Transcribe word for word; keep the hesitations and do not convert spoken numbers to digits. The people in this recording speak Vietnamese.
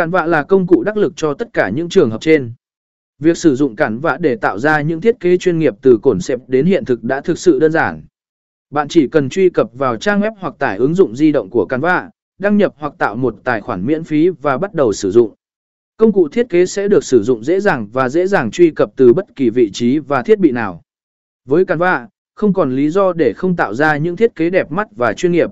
Canva là công cụ đắc lực cho tất cả những trường hợp trên. Việc sử dụng Canva để tạo ra những thiết kế chuyên nghiệp từ concept đến hiện thực đã thực sự đơn giản. Bạn chỉ cần truy cập vào trang web hoặc tải ứng dụng di động của Canva, đăng nhập hoặc tạo một tài khoản miễn phí và bắt đầu sử dụng. Công cụ thiết kế sẽ được sử dụng dễ dàng và dễ dàng truy cập từ bất kỳ vị trí và thiết bị nào. Với Canva, không còn lý do để không tạo ra những thiết kế đẹp mắt và chuyên nghiệp.